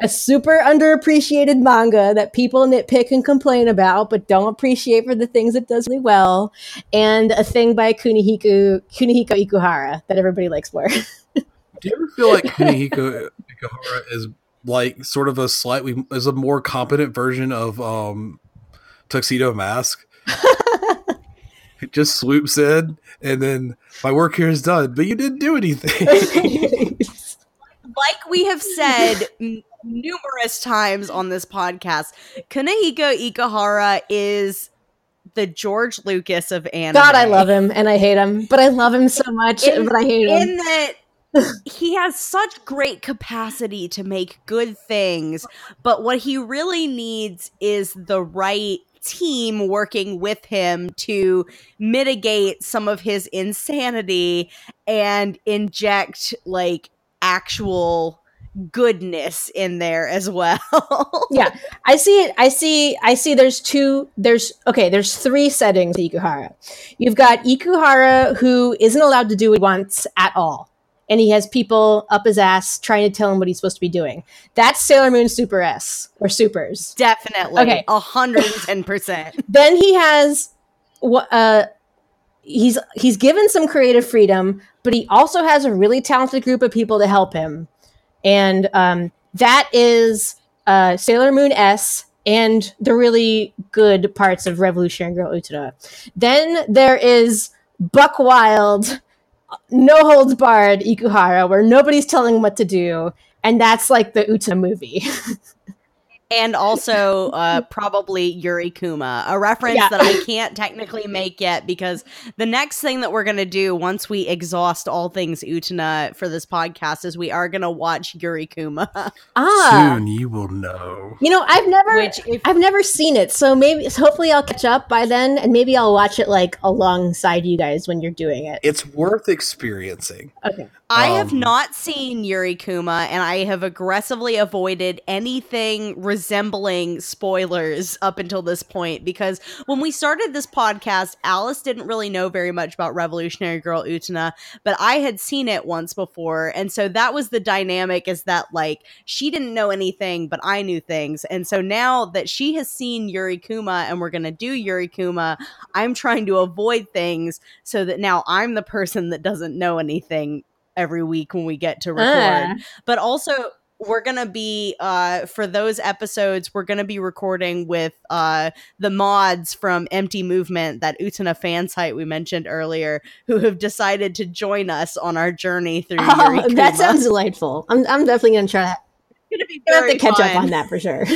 A super underappreciated manga that people nitpick and complain about, but don't appreciate for the things it does really well, and a thing by Kunihiko Ikuhara that everybody likes more. Do you ever feel like Kunihiko Ikuhara is like sort of a more competent version of Tuxedo Mask? It just swoops in, and then my work here is done, but you didn't do anything. Like we have said numerous times on this podcast, Kunihiko Ikuhara is the George Lucas of anime. God, I love him and I hate him, but I love him so much, but I hate him. In that he has such great capacity to make good things, but what he really needs is the right team working with him to mitigate some of his insanity and inject, like, actual goodness in there as well. Yeah, I see there's 3 settings to Ikuhara. You've got Ikuhara, who isn't allowed to do what he wants at all, and he has people up his ass trying to tell him what he's supposed to be doing. That's Sailor Moon Super S, or Supers. Definitely. Okay. 110%. Then he has he's given some creative freedom, but he also has a really talented group of people to help him. And that is Sailor Moon S and the really good parts of Revolutionary Girl Utena. Then there is Buck Wild, no holds barred Ikuhara, where nobody's telling him what to do. And that's like the Utena movie. And also probably Yuri Kuma, a reference that I can't technically make yet, because the next thing that we're going to do once we exhaust all things Utena for this podcast is we are going to watch Yuri Kuma. Ah. Soon you will know. You know, I've never seen it, so hopefully I'll catch up by then, and maybe I'll watch it like alongside you guys when you're doing it. It's worth experiencing. Okay. I have not seen Yuri Kuma, and I have aggressively avoided anything resembling spoilers up until this point, because when we started this podcast, Alice didn't really know very much about Revolutionary Girl Utena, but I had seen it once before, and so that was the dynamic, is that like she didn't know anything, but I knew things. And so now that she has seen Yuri Kuma and we're going to do Yuri Kuma, I'm trying to avoid things so that now I'm the person that doesn't know anything every week when we get to record. But also we're going to be, for those episodes, we're going to be recording with the mods from Empty Movement, that Utena fan site we mentioned earlier, who have decided to join us on our journey through Yuri Kuma. That sounds delightful. I'm definitely going to try that. It's going to be very fun. Have to catch up on that for sure.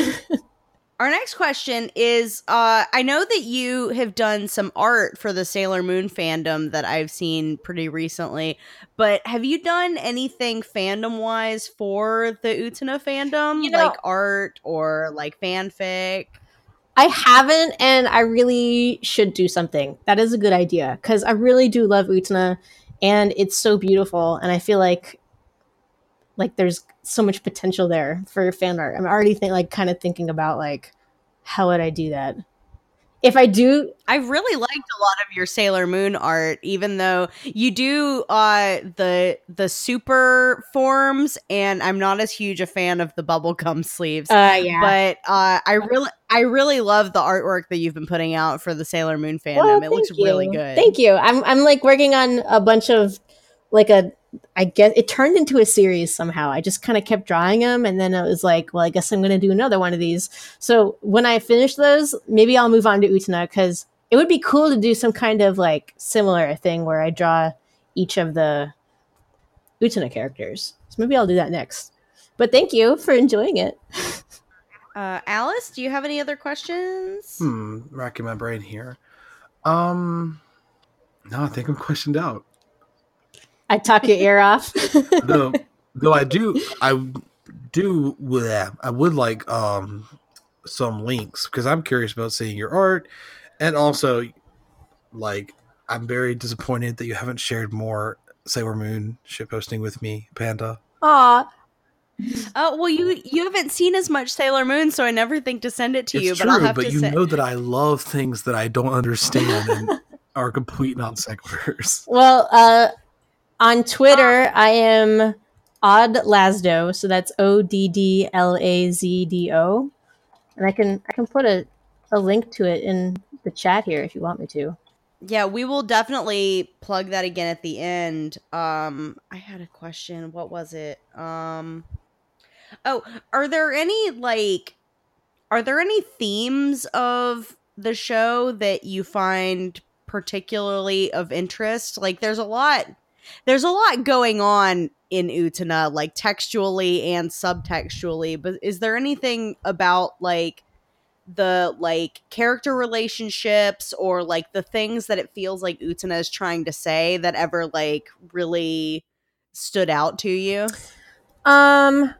Our next question is, I know that you have done some art for the Sailor Moon fandom that I've seen pretty recently, but have you done anything fandom-wise for the Utena fandom? You know, like art or like fanfic? I haven't, and I really should do something. That is a good idea, because I really do love Utena, and it's so beautiful, and I feel like there's so much potential there for fan art. I'm already thinking about how would I do that? If I do, I really liked a lot of your Sailor Moon art, even though you do the super forms, and I'm not as huge a fan of the bubblegum sleeves. Yeah. But I really love the artwork that you've been putting out for the Sailor Moon fandom. Well, it looks really good. Thank you. I'm working on a bunch of I guess it turned into a series somehow. I just kind of kept drawing them, and then I was like, well, I guess I'm going to do another one of these. So when I finish those, maybe I'll move on to Utena, because it would be cool to do some kind of similar thing where I draw each of the Utena characters. So maybe I'll do that next. But thank you for enjoying it. Alice, do you have any other questions? Racking my brain here. No, I think I'm questioned out. I talk your ear off. Though I would like some links, because I'm curious about seeing your art, and also I'm very disappointed that you haven't shared more Sailor Moon shitposting with me, Panda. Aw. Well, you haven't seen as much Sailor Moon, so I never think to send it to you. It's true, but you know that I love things that I don't understand and are complete non sequiturs. Well, on Twitter, I am Odd Lazdo, so that's ODDLAZDO, and I can put a link to it in the chat here if you want me to. Yeah, we will definitely plug that again at the end. I had a question. What was it? Are there any themes of the show that you find particularly of interest? There's a lot going on in Utena, textually and subtextually, but is there anything about the character relationships or the things that it feels like Utena is trying to say that ever really stood out to you? One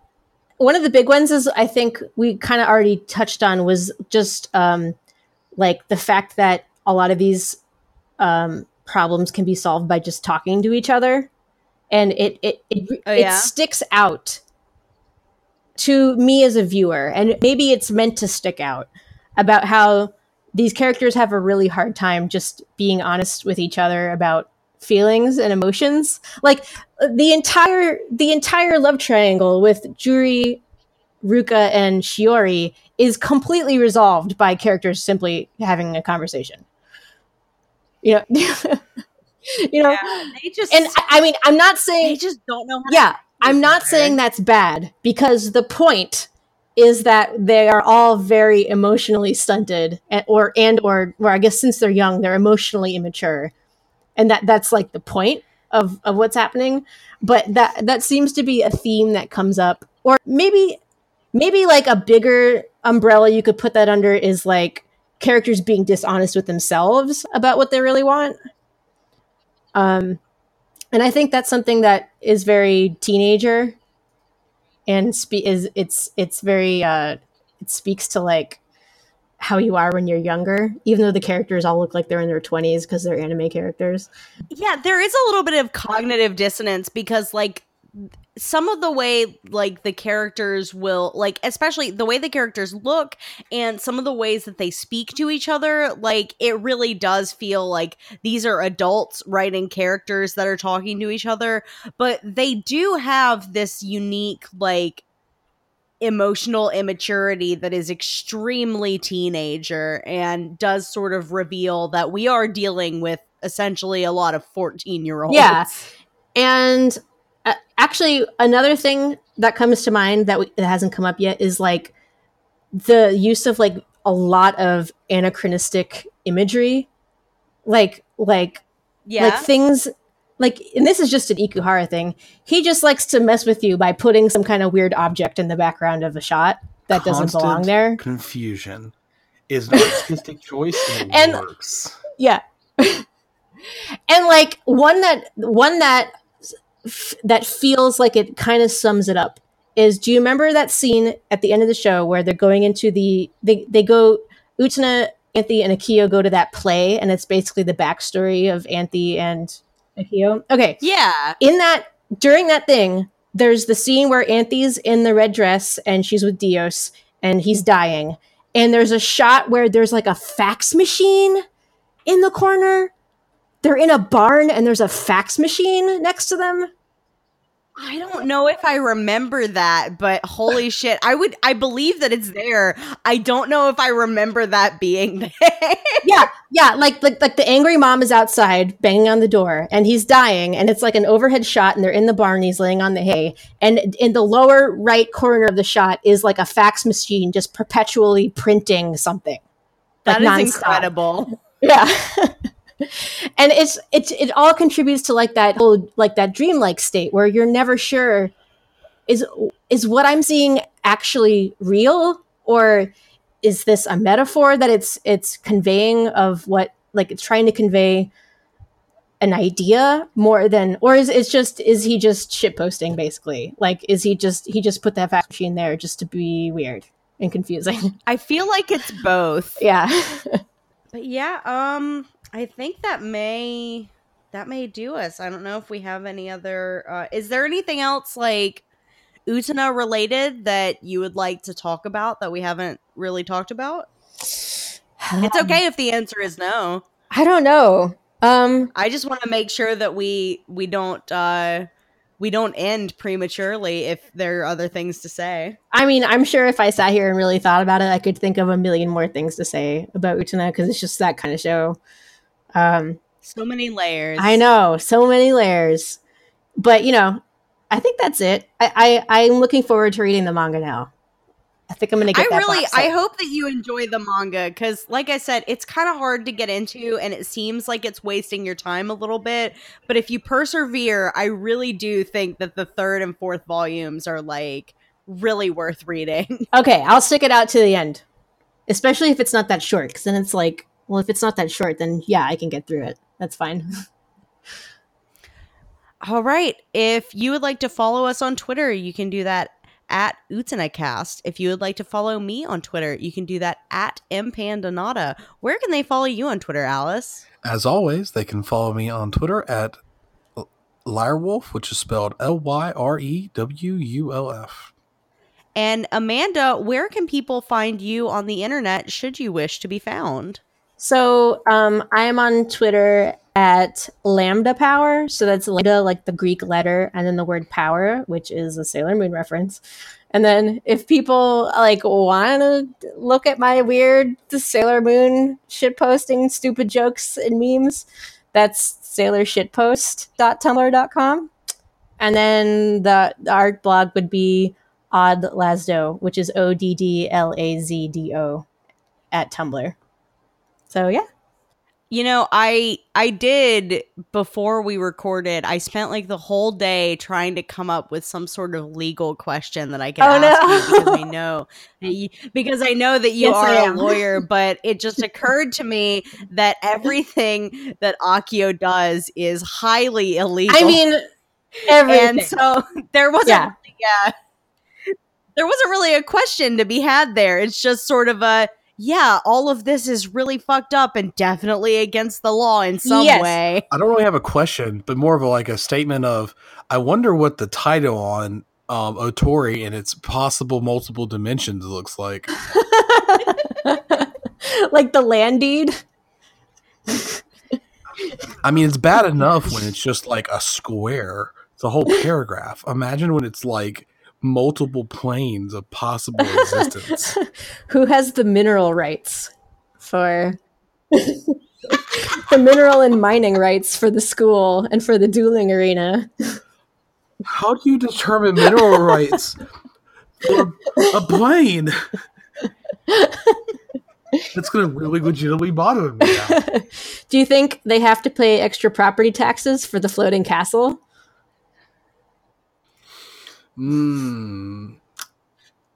of the big ones is, I think we kind of already touched on, was just the fact that a lot of these problems can be solved by just talking to each other, and it sticks out to me as a viewer, and maybe it's meant to stick out, about how these characters have a really hard time just being honest with each other about feelings and emotions. The entire love triangle with Juri, Ruka, and Shiori is completely resolved by characters simply having a conversation. Yeah, they just, and I mean, I'm not saying they just don't know. I'm not saying that's bad, because the point is that they are all very emotionally stunted, or I guess since they're young, they're emotionally immature, and that's the point of what's happening. But that seems to be a theme that comes up, or maybe a bigger umbrella you could put that under is characters being dishonest with themselves about what they really want. And I think that's something that is very teenager, and it speaks to how you are when you're younger, even though the characters all look like they're in their 20s because they're anime characters. Yeah, there is a little bit of cognitive dissonance, because some of the way the characters will especially the way the characters look and some of the ways that they speak to each other, it really does feel like these are adults writing characters that are talking to each other, but they do have this unique emotional immaturity that is extremely teenager, and does sort of reveal that we are dealing with essentially a lot of 14-year-olds. Yeah. And actually, another thing that comes to mind that hasn't come up yet is the use of a lot of anachronistic imagery, things and this is just an Ikuhara thing. He just likes to mess with you by putting some kind of weird object in the background of a shot that doesn't belong there. Confusion is an artistic choice and works. Yeah. And like one that feels like it kind of sums it up is, do you remember that scene at the end of the show where they're going into they go Utena, Anthy, and Akio go to that play, and it's basically the backstory of Anthy and Akio? Okay. Yeah. In that, during that thing, there's the scene where Anthy's in the red dress and she's with Dios and he's dying. And there's a shot where there's like a fax machine in the corner. They're in a barn and there's a fax machine next to them. I don't know if I remember that, but holy shit. I believe that it's there. I don't know if I remember that being there. Yeah. Like the angry mom is outside banging on the door and he's dying. And it's like an overhead shot and they're in the barn and he's laying on the hay. And in the lower right corner of the shot is like a fax machine just perpetually printing something. Like, that is nonstop. Incredible. Yeah. And it all contributes to like that whole, like that dreamlike state where you're never sure is what I'm seeing actually real, or is this a metaphor that it's conveying of what, like it's trying to convey an idea more than, or is he just shitposting basically? Like, he just put that fax machine there just to be weird and confusing? I feel like it's both. Yeah. But yeah, I think that may do us. I don't know if we have any other... is there anything else like Utena related that you would like to talk about that we haven't really talked about? It's okay if the answer is no. I don't know. I just want to make sure that we don't end prematurely if there are other things to say. I mean, I'm sure if I sat here and really thought about it, I could think of a million more things to say about Utena because it's just that kind of show. So many layers. I know, so many layers. But, you know, I think that's it. I'm looking forward to reading the manga now. I think I'm going to get that box set. I hope that you enjoy the manga because, like I said, it's kind of hard to get into and it seems like it's wasting your time a little bit. But if you persevere, I really do think that the third and fourth volumes are, like, really worth reading. Okay, I'll stick it out to the end. Especially if it's not that short, because then it's like, well, if it's not that short, then, yeah, I can get through it. That's fine. All right. If you would like to follow us on Twitter, you can do that at UtenaCast. If you would like to follow me on Twitter, you can do that at mpandanata. Where can they follow you on Twitter, Alice? As always, they can follow me on Twitter at Lyrewolf, which is spelled Lyrewulf. And Amanda, where can people find you on the internet should you wish to be found? So I am on Twitter at Lambda Power. So that's lambda, like the Greek letter, and then the word power, which is a Sailor Moon reference. And then if people like want to look at my weird Sailor Moon shitposting, stupid jokes and memes, that's sailorshitpost.tumblr.com. And then the art blog would be Odd Lazdo, which is ODDLAZDO at Tumblr. So yeah. You know, I did, before we recorded, I spent like the whole day trying to come up with some sort of legal question that I could ask you because I know that you are a lawyer, but it just occurred to me that everything that Akio does is highly illegal. I mean, everything. And so there wasn't there wasn't really a question to be had there. It's just sort of a, yeah, all of this is really fucked up and definitely against the law in some way. I don't really have a question, but more of a, like a statement of, I wonder what the title on Otori and its possible multiple dimensions looks like. Like the land deed? I mean, it's bad enough when it's just like a square. It's a whole paragraph. Imagine when it's like multiple planes of possible existence. Who has the mineral rights for the mineral and mining rights for the school and for the dueling arena? How do you determine mineral rights for a plane? That's going to really legitimately bother me now. Do you think they have to pay extra property taxes for the floating castle?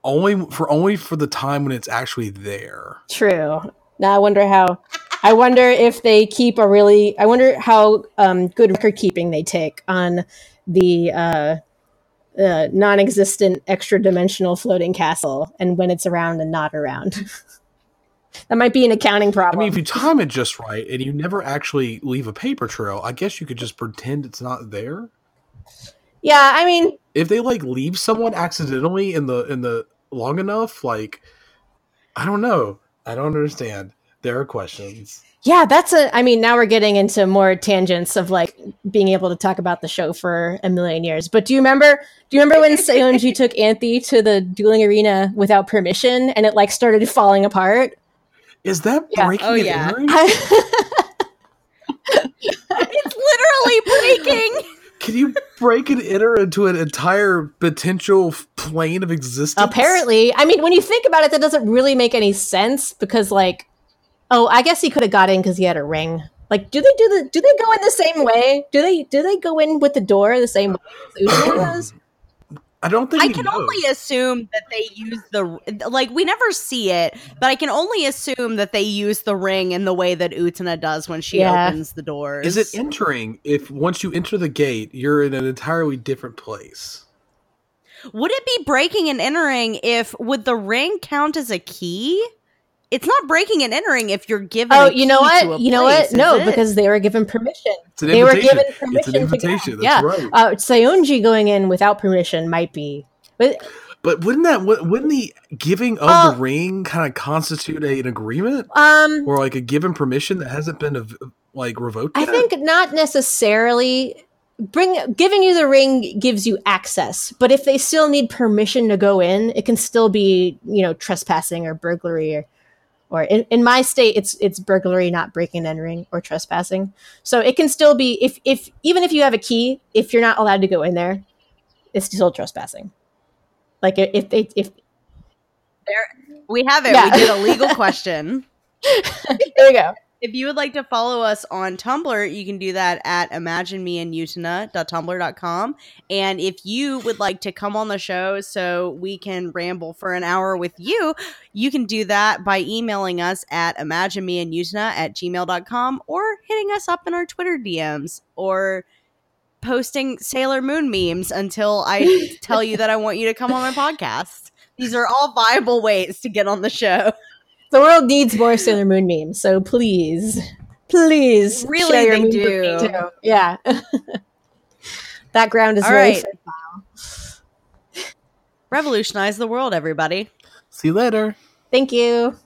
only for the time when it's actually there. True. Now I wonder how good record keeping they take on the non-existent extra dimensional floating castle and when it's around and not around. That might be an accounting problem. I mean, if you time it just right and you never actually leave a paper trail, I guess you could just pretend it's not there. Yeah, I mean, if they leave someone accidentally in the long enough, I don't know. I don't understand. There are questions. Yeah, now we're getting into more tangents of being able to talk about the show for a million years. But do you remember when Seonji took Anthe to the dueling arena without permission and it started falling apart? Is that breaking an earring? It's literally breaking. Can you break an inner into an entire potential plane of existence? Apparently. I mean, when you think about it, that doesn't really make any sense because I guess he could have got in because he had a ring. Do they go in the same way? Do they go in with the door the same way as Utena does? I don't think I can only assume that they use the we never see it, but I can only assume that they use the ring in the way that Utena does when she opens the doors. Is it entering? If once you enter the gate, you're in an entirely different place. Would it be breaking and entering would the ring count as a key? It's not breaking and entering if you're given. Oh, you know what? You know what? No, because they were given permission. They were given permission. It's an invitation. That's right. Seonji going in without permission might be. But wouldn't the giving of the ring kind of constitute an agreement? Or a given permission that hasn't been revoked? I think not necessarily. Giving you the ring gives you access, but if they still need permission to go in, it can still be trespassing or burglary or in my state, it's burglary, not breaking and entering or trespassing. So it can still be if even if you have a key, if you're not allowed to go in there, it's still trespassing. We have it. Yeah. We did a legal question. There you go. If you would like to follow us on Tumblr, you can do that at imaginemeandutena.tumblr.com. And if you would like to come on the show so we can ramble for an hour with you, you can do that by emailing us at imaginemeandutena@gmail.com or hitting us up in our Twitter DMs or posting Sailor Moon memes until I tell you that I want you to come on my podcast. These are all viable ways to get on the show. The world needs more Sailor Moon memes, so please. Really, share your memes with me too. Yeah. That ground is very fertile. Revolutionize the world, everybody. See you later. Thank you.